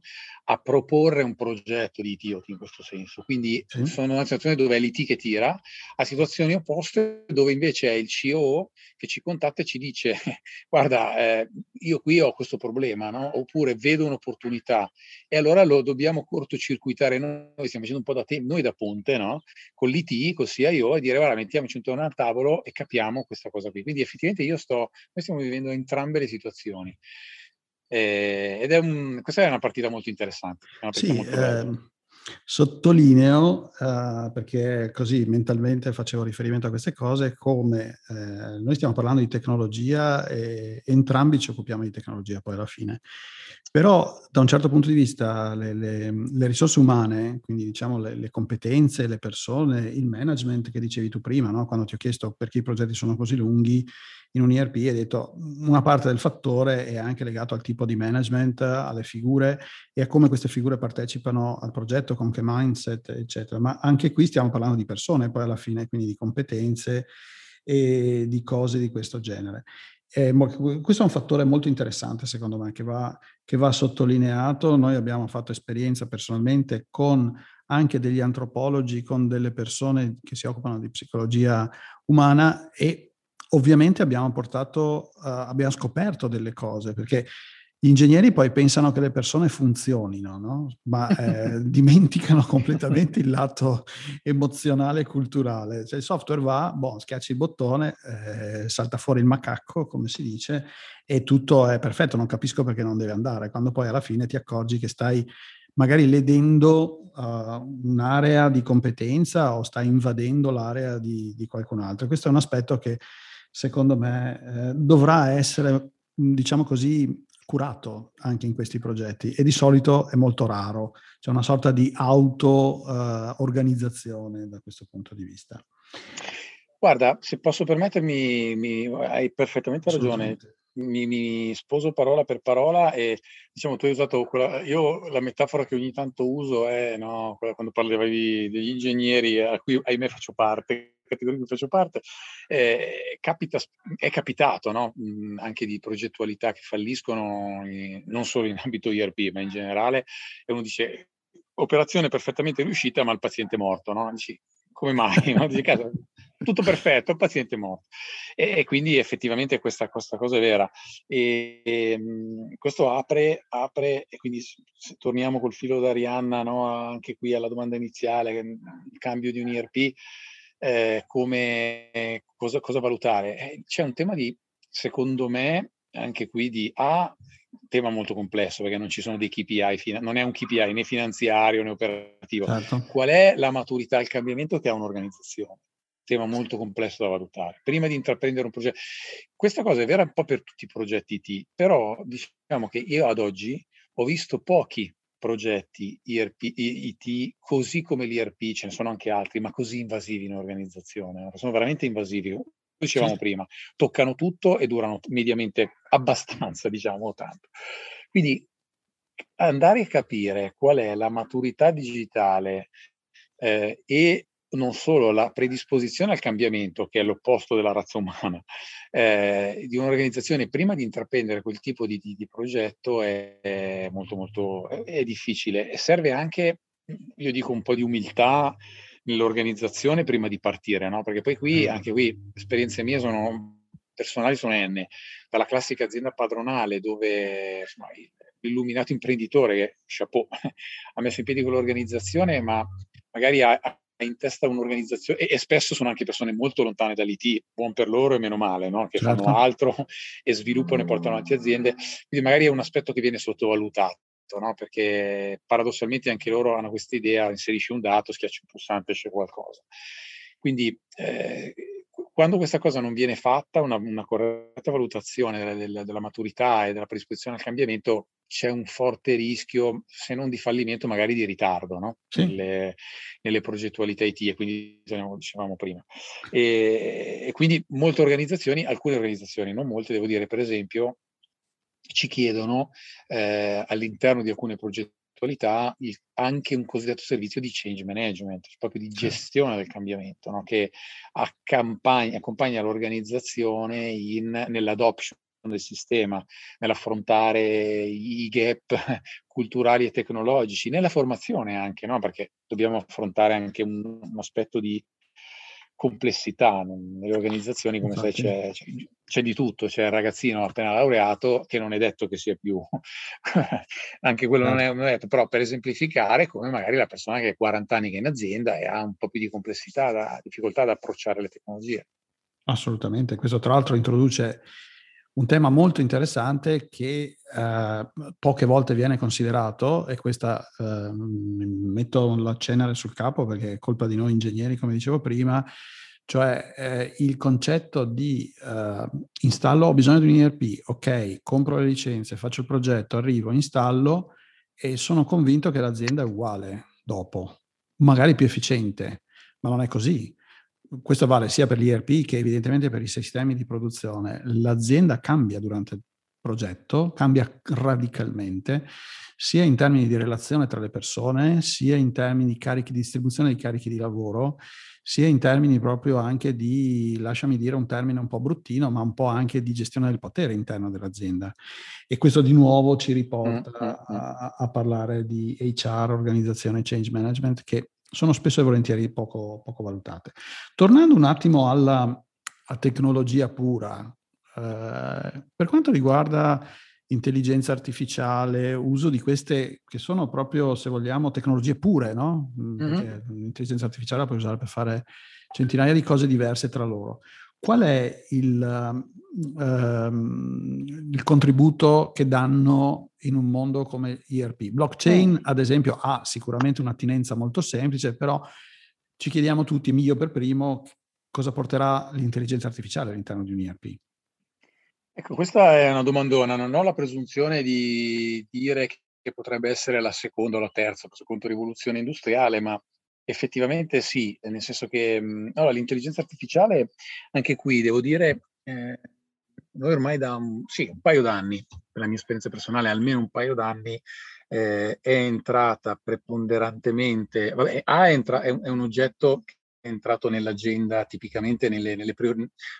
a proporre un progetto di IoT in questo senso. Quindi sono una situazione dove è l'IT che tira, a situazioni opposte dove invece è il COO che ci contatta e ci dice guarda, io qui ho questo problema, no? Oppure vedo un'opportunità, e allora lo dobbiamo cortocircuitare noi, stiamo facendo un po' da noi da ponte, no? Con l'IT, col CIO, e dire guarda, mettiamoci intorno al tavolo e capiamo questa cosa qui. Quindi effettivamente noi stiamo vivendo entrambe le situazioni, ed è questa è una partita molto interessante, è una partita molto bella. Sottolineo, perché così mentalmente facevo riferimento a queste cose, come noi stiamo parlando di tecnologia e entrambi ci occupiamo di tecnologia poi alla fine, però da un certo punto di vista le risorse umane, quindi diciamo le competenze, le persone, il management che dicevi tu prima, no? Quando ti ho chiesto perché i progetti sono così lunghi in un ERP, hai detto una parte del fattore è anche legato al tipo di management, alle figure e a come queste figure partecipano al progetto, con che mindset, eccetera. Ma anche qui stiamo parlando di persone, poi alla fine, quindi di competenze e di cose di questo genere. Questo è un fattore molto interessante, secondo me, che va sottolineato. Noi abbiamo fatto esperienza personalmente con anche degli antropologi, con delle persone che si occupano di psicologia umana, e ovviamente abbiamo scoperto delle cose, perché gli ingegneri poi pensano che le persone funzionino, no? Ma dimenticano completamente il lato emozionale e culturale. Cioè, il software va, schiacci il bottone, salta fuori il macacco, come si dice, e tutto è perfetto, non capisco perché non deve andare, quando poi alla fine ti accorgi che stai magari ledendo un'area di competenza o stai invadendo l'area di qualcun altro. Questo è un aspetto che secondo me dovrà essere, diciamo così, curato anche in questi progetti, e di solito è molto raro, c'è una sorta di auto-organizzazione da questo punto di vista. Guarda, se posso permettermi, hai perfettamente ragione. Mi sposo parola per parola, e diciamo tu hai usato la metafora che ogni tanto uso è, no, quando parlavi degli ingegneri, a cui ahimè faccio parte, categoria di cui faccio parte, è capitato, no? Anche di progettualità che falliscono, non solo in ambito ERP, ma in generale, e uno dice operazione perfettamente riuscita ma il paziente è morto, no? Dici, come mai? No? Dici, casa, tutto perfetto, il paziente è morto. E quindi effettivamente questa cosa è vera. E questo apre, e quindi se torniamo col filo d'Arianna, no? Anche qui alla domanda iniziale, il cambio di un ERP, cosa valutare? C'è un tema secondo me, anche qui tema molto complesso, perché non ci sono dei KPI, non è un KPI né finanziario né operativo. Certo. Qual è la maturità al cambiamento che ha un'organizzazione? Tema molto complesso da valutare. Prima di intraprendere un progetto, questa cosa è vera un po' per tutti i progetti IT, però diciamo che io ad oggi ho visto pochi progetti ERP, IT, così come l'ERP, ce ne sono anche altri, ma così invasivi in organizzazione, sono veramente invasivi. Dicevamo prima, toccano tutto e durano mediamente abbastanza, diciamo, tanto. Quindi andare a capire qual è la maturità digitale e non solo la predisposizione al cambiamento, che è l'opposto della razza umana, di un'organizzazione prima di intraprendere quel tipo di progetto è molto molto è difficile, e serve anche, io dico, un po' di umiltà nell'organizzazione prima di partire, no? Perché poi anche qui, esperienze mie personali sono N, dalla classica azienda padronale dove insomma, l'illuminato imprenditore, che chapeau, ha messo in piedi quell'organizzazione, ma magari ha in testa un'organizzazione, e spesso sono anche persone molto lontane dall'IT, buon per loro e meno male, no? Che certo. Fanno altro e sviluppano e portano avanti aziende, quindi magari è un aspetto che viene sottovalutato, no? Perché paradossalmente anche loro hanno questa idea, inserisci un dato, schiacci un pulsante, esce qualcosa. Quindi quando questa cosa non viene fatta, una corretta valutazione della maturità e della predisposizione al cambiamento, c'è un forte rischio, se non di fallimento, magari di ritardo, no? Sì. Nelle progettualità IT, e quindi dicevamo prima. E quindi molte organizzazioni, alcune organizzazioni, non molte, devo dire, per esempio, ci chiedono all'interno di alcune progettualità attualità anche un cosiddetto servizio di change management, proprio di gestione del cambiamento, no? Che accompagna l'organizzazione nell'adoption del sistema, nell'affrontare i gap culturali e tecnologici, nella formazione anche, no? Perché dobbiamo affrontare anche un aspetto di complessità nelle organizzazioni, come sai c'è di tutto, c'è il ragazzino appena laureato che non è detto che sia più anche quello non è detto, però per esemplificare, come magari la persona che ha 40 anni che è in azienda e ha un po' più di complessità, difficoltà ad approcciare le tecnologie. Assolutamente, questo tra l'altro introduce un tema molto interessante che poche volte viene considerato, e questa metto la cenere sul capo perché è colpa di noi ingegneri, come dicevo prima, cioè il concetto di installo, ho bisogno di un ERP, ok, compro le licenze, faccio il progetto, arrivo, installo e sono convinto che l'azienda è uguale dopo, magari più efficiente, ma non è così. Questo vale sia per gli ERP che evidentemente per i sistemi di produzione. L'azienda cambia durante il progetto, cambia radicalmente, sia in termini di relazione tra le persone, sia in termini di carichi di distribuzione di carichi di lavoro, sia in termini proprio anche di, lasciami dire un termine un po' bruttino, ma un po' anche di gestione del potere interno dell'azienda. E questo di nuovo ci riporta a parlare di HR, organizzazione, change management, che sono spesso e volentieri poco valutate. Tornando un attimo alla tecnologia pura, per quanto riguarda intelligenza artificiale, uso di queste che sono proprio, se vogliamo, tecnologie pure, no? Perché l'intelligenza artificiale la puoi usare per fare centinaia di cose diverse tra loro. Qual è il contributo che danno in un mondo come ERP? Blockchain, ad esempio, ha sicuramente un'attinenza molto semplice, però ci chiediamo tutti, io per primo, cosa porterà l'intelligenza artificiale all'interno di un ERP? Ecco, questa è una domandona. Non ho la presunzione di dire che potrebbe essere la seconda o la seconda rivoluzione industriale, ma effettivamente sì, nel senso che allora, l'intelligenza artificiale, anche qui devo dire, noi ormai da un paio d'anni, per la mia esperienza personale, almeno un paio d'anni, è entrata preponderantemente, è un oggetto che è entrato nell'agenda, tipicamente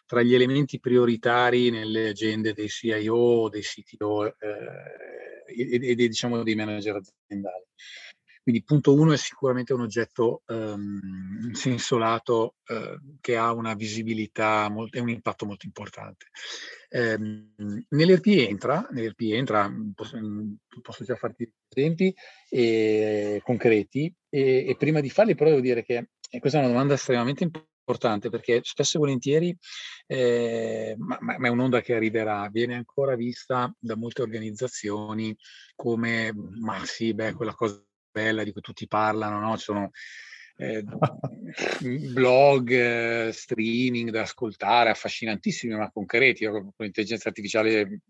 tra gli elementi prioritari nelle agende dei CIO, dei CTO e dei manager aziendali. Quindi punto 1 è sicuramente un oggetto senso lato che ha una visibilità e un impatto molto importante. Nell'ERP entra, posso già farti esempi concreti e prima di farli però devo dire che questa è una domanda estremamente importante perché spesso e volentieri, ma è un'onda che arriverà, viene ancora vista da molte organizzazioni come quella cosa bella di cui tutti parlano, no? Ci sono blog, streaming da ascoltare, affascinantissimi ma concreti, con l'intelligenza artificiale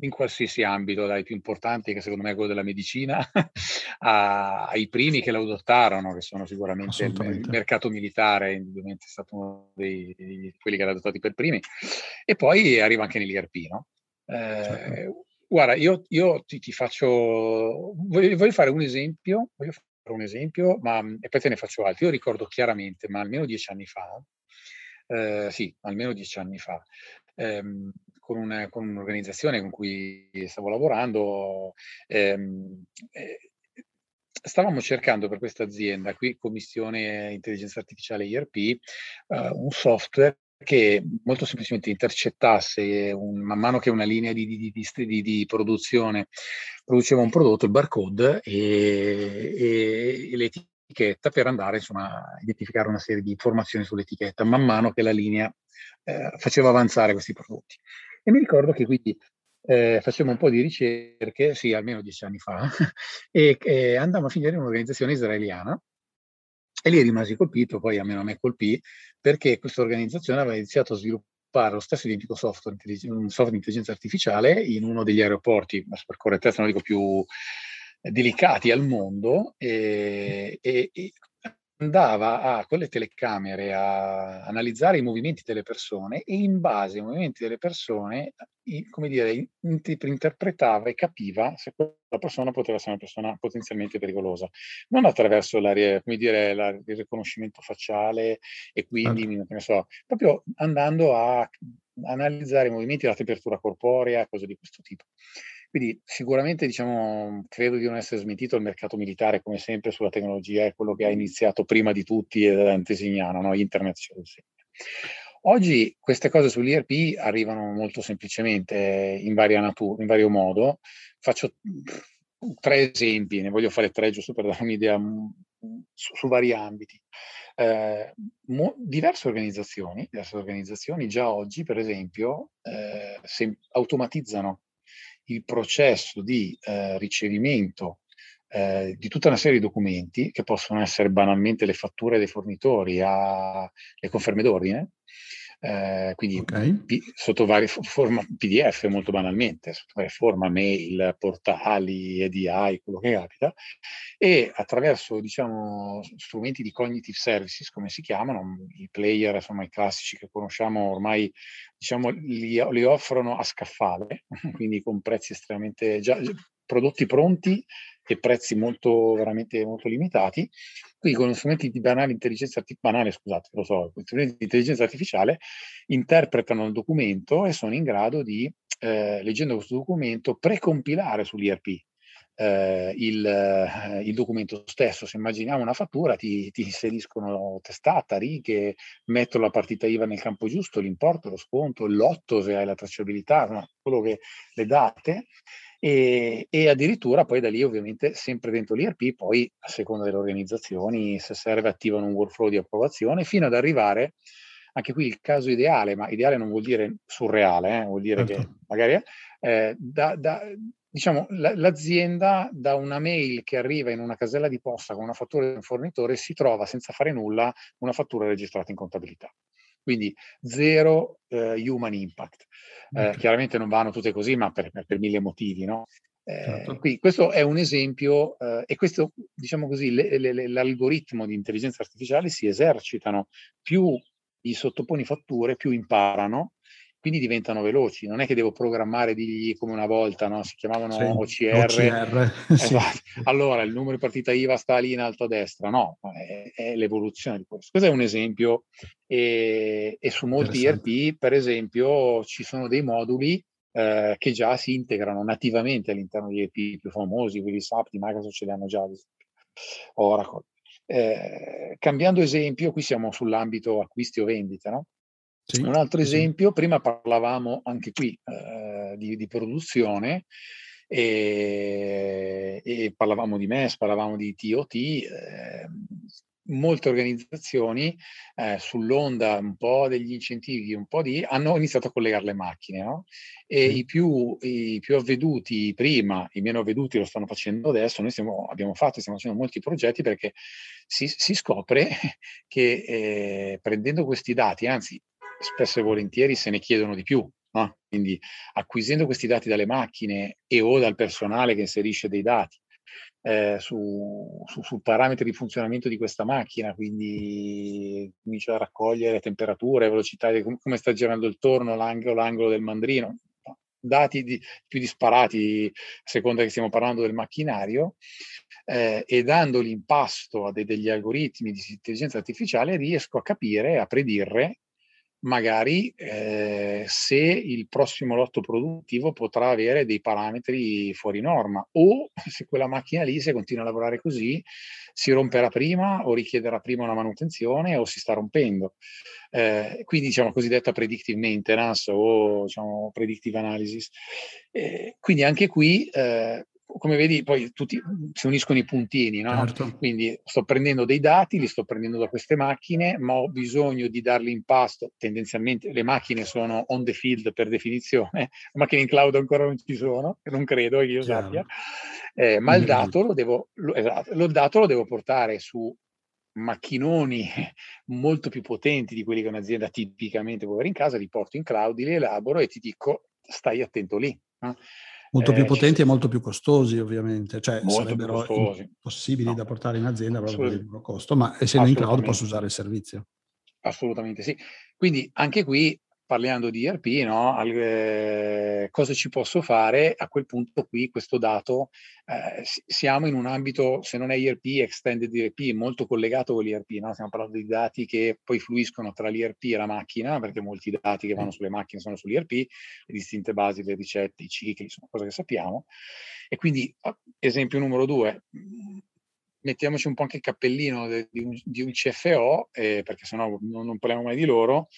in qualsiasi ambito, dai più importanti che secondo me è quello della medicina ai primi che la adottarono, che sono sicuramente il mercato militare, indubbiamente è stato uno di quelli che l'ha adottati per primi, e poi arriva anche nell'ERP, no? Certo. Guarda, io ti faccio, voglio fare un esempio, e poi te ne faccio altri. Io ricordo chiaramente, ma almeno 10 anni fa, con un'organizzazione con cui stavo lavorando, stavamo cercando per questa azienda qui, Commissione Intelligenza Artificiale ERP, un software che molto semplicemente intercettasse man mano che una linea di produzione produceva un prodotto, il barcode e l'etichetta per andare a identificare una serie di informazioni sull'etichetta man mano che la linea faceva avanzare questi prodotti. E mi ricordo che quindi facevamo un po' di ricerche, almeno 10 anni fa, e andavamo a finire in un'organizzazione israeliana. E lì rimasi colpito, poi almeno a me colpì, perché questa organizzazione aveva iniziato a sviluppare lo stesso identico software, un software di intelligenza artificiale in uno degli aeroporti, per correttezza non dico più delicati al mondo, e andava con le telecamere a analizzare i movimenti delle persone e in base ai movimenti delle persone, come dire, interpretava e capiva se quella persona poteva essere una persona potenzialmente pericolosa. Non attraverso il riconoscimento facciale e quindi, proprio andando a analizzare i movimenti, la temperatura corporea, cose di questo tipo. Quindi sicuramente, credo di non essere smentito il mercato militare, come sempre, sulla tecnologia, è quello che ha iniziato prima di tutti ed è antesignano, no? Internet ce lo insegna. Oggi queste cose sull'ERP arrivano molto semplicemente, in varia natura, in vario modo. Faccio tre esempi, ne voglio fare tre giusto per dare un'idea su vari ambiti. Diverse organizzazioni già oggi, per esempio, automatizzano il processo di ricevimento di tutta una serie di documenti, che possono essere banalmente le fatture dei fornitori, le conferme d'ordine, quindi sotto varie forme, PDF molto banalmente, sotto varie forme, mail, portali, EDI, quello che capita, e attraverso strumenti di cognitive services, come si chiamano, i player, insomma i classici che conosciamo ormai, li offrono a scaffale, quindi con prezzi estremamente prodotti pronti e prezzi veramente molto limitati. Quindi con strumenti di intelligenza artificiale interpretano il documento e sono in grado di, leggendo questo documento, precompilare sull'ERP il documento stesso. Se immaginiamo una fattura, ti inseriscono testata, righe, mettono la partita IVA nel campo giusto, l'importo, lo sconto, il lotto se hai la tracciabilità, quello che le date. E addirittura poi da lì, ovviamente, sempre dentro l'ERP, poi a seconda delle organizzazioni, se serve, attivano un workflow di approvazione, fino ad arrivare, anche qui il caso ideale, ma ideale non vuol dire surreale, vuol dire che magari l'azienda, da una mail che arriva in una casella di posta con una fattura di un fornitore, si trova senza fare nulla una fattura registrata in contabilità. Quindi zero human impact. Chiaramente non vanno tutte così, ma per mille motivi, no? Quindi questo è un esempio, e questo, l'algoritmo di intelligenza artificiale si esercitano, più gli sottoponi fatture, più imparano, quindi diventano veloci. Non è che devo programmare come una volta, no? Si chiamavano OCR. Allora, il numero di partita IVA sta lì in alto a destra. No, è l'evoluzione di questo. Questo è un esempio. E su molti ERP, per esempio, ci sono dei moduli che già si integrano nativamente all'interno di ERP più famosi, quelli SAP, di Microsoft ce li hanno già, Oracle. Cambiando esempio, qui siamo sull'ambito acquisti o vendita, no? Sì, un altro esempio, prima parlavamo anche qui di produzione e parlavamo di MES, parlavamo di TOT, molte organizzazioni sull'onda un po' degli incentivi, hanno iniziato a collegare le macchine, no? E i più avveduti prima, i meno avveduti lo stanno facendo adesso. Noi stiamo facendo molti progetti, perché si scopre che prendendo questi dati, anzi spesso e volentieri se ne chiedono di più, no? Quindi acquisendo questi dati dalle macchine o dal personale che inserisce dei dati su parametri di funzionamento di questa macchina, quindi comincia a raccogliere temperature, velocità, come sta girando il torno, l'angolo del mandrino, dati più disparati a seconda che stiamo parlando del macchinario, e dando l'impasto a degli algoritmi di intelligenza artificiale riesco a capire, a predire magari se il prossimo lotto produttivo potrà avere dei parametri fuori norma, o se quella macchina lì, se continua a lavorare così, si romperà prima o richiederà prima una manutenzione o si sta rompendo. Quindi cosiddetta predictive maintenance o predictive analysis. Quindi anche qui... come vedi, poi tutti si uniscono i puntini, no? Certo. Quindi sto prendendo dei dati, li sto prendendo da queste macchine, ma ho bisogno di darli in pasto. Tendenzialmente le macchine sono on the field per definizione, macchine in cloud ancora non ci sono, non credo che io sappia, ma il dato lo devo portare su macchinoni molto più potenti di quelli che un'azienda tipicamente può avere in casa, li porto in cloud, li elaboro e ti dico stai attento lì, no? molto più potenti e molto più costosi, ovviamente, cioè sarebbero possibili da portare in azienda proprio per il loro costo, ma essendo in cloud posso usare il servizio. Assolutamente sì. Quindi anche qui, parlando di ERP, no? Cosa ci posso fare? A quel punto qui, questo dato, siamo in un ambito, se non è ERP, extended ERP, molto collegato con l'ERP, no? Stiamo parlando di dati che poi fluiscono tra l'ERP e la macchina, perché molti dati che vanno sulle macchine sono sull'ERP, le distinte basi, le ricette, i cicli, sono cose che sappiamo. E quindi, esempio numero 2, mettiamoci un po' anche il cappellino di un CFO, perché sennò non parliamo mai di loro.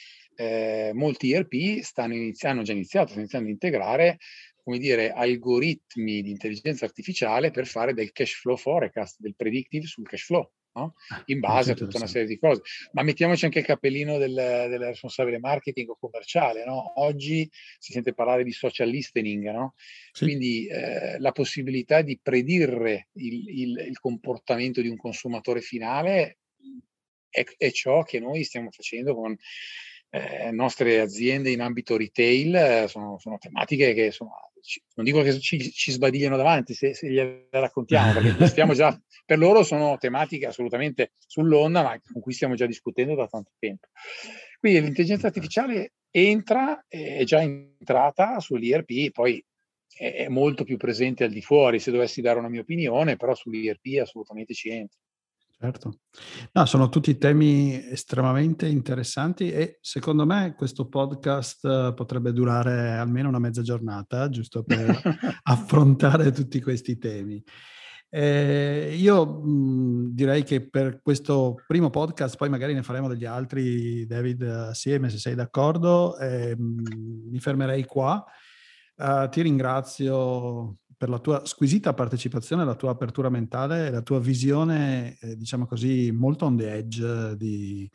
Molti ERP hanno già iniziato ad integrare, come dire, algoritmi di intelligenza artificiale per fare del cash flow forecast, del predictive sul cash flow, no? In base a tutta una serie di cose. Ma mettiamoci anche il cappellino del responsabile marketing o commerciale, no? Oggi si sente parlare di social listening, no? Sì. Quindi la possibilità di predire il comportamento di un consumatore finale è ciò che noi stiamo facendo con nostre aziende in ambito retail. Sono tematiche che non dico che ci sbadigliano davanti se gliele raccontiamo, perché stiamo già, per loro sono tematiche assolutamente sull'onda, ma con cui stiamo già discutendo da tanto tempo. Quindi l'intelligenza artificiale è già entrata sull'ERP, poi è molto più presente al di fuori, se dovessi dare una mia opinione, però sull'ERP assolutamente ci entra. Certo. No, sono tutti temi estremamente interessanti e secondo me questo podcast potrebbe durare almeno una mezza giornata, giusto per affrontare tutti questi temi. Io direi che per questo primo podcast, poi magari ne faremo degli altri, David, assieme, se sei d'accordo, mi fermerei qua. Ti ringrazio per la tua squisita partecipazione, la tua apertura mentale, la tua visione, diciamo così, molto on the edge di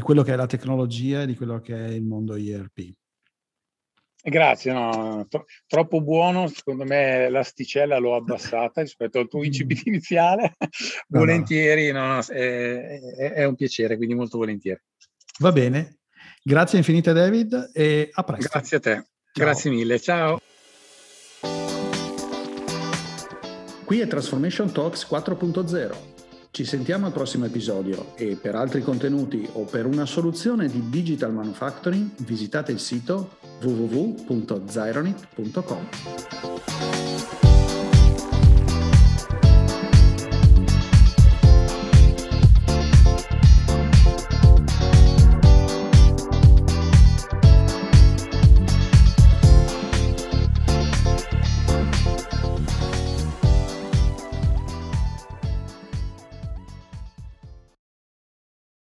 quello che è la tecnologia e di quello che è il mondo ERP. Grazie, no, troppo buono, secondo me l'asticella l'ho abbassata rispetto al tuo incipit iniziale, volentieri, no, è un piacere, quindi molto volentieri. Va bene, grazie infinite David e a presto. Grazie a te, ciao. Grazie mille, ciao. Qui è Transformation Talks 4.0. Ci sentiamo al prossimo episodio e per altri contenuti o per una soluzione di digital manufacturing visitate il sito www.zyronit.com.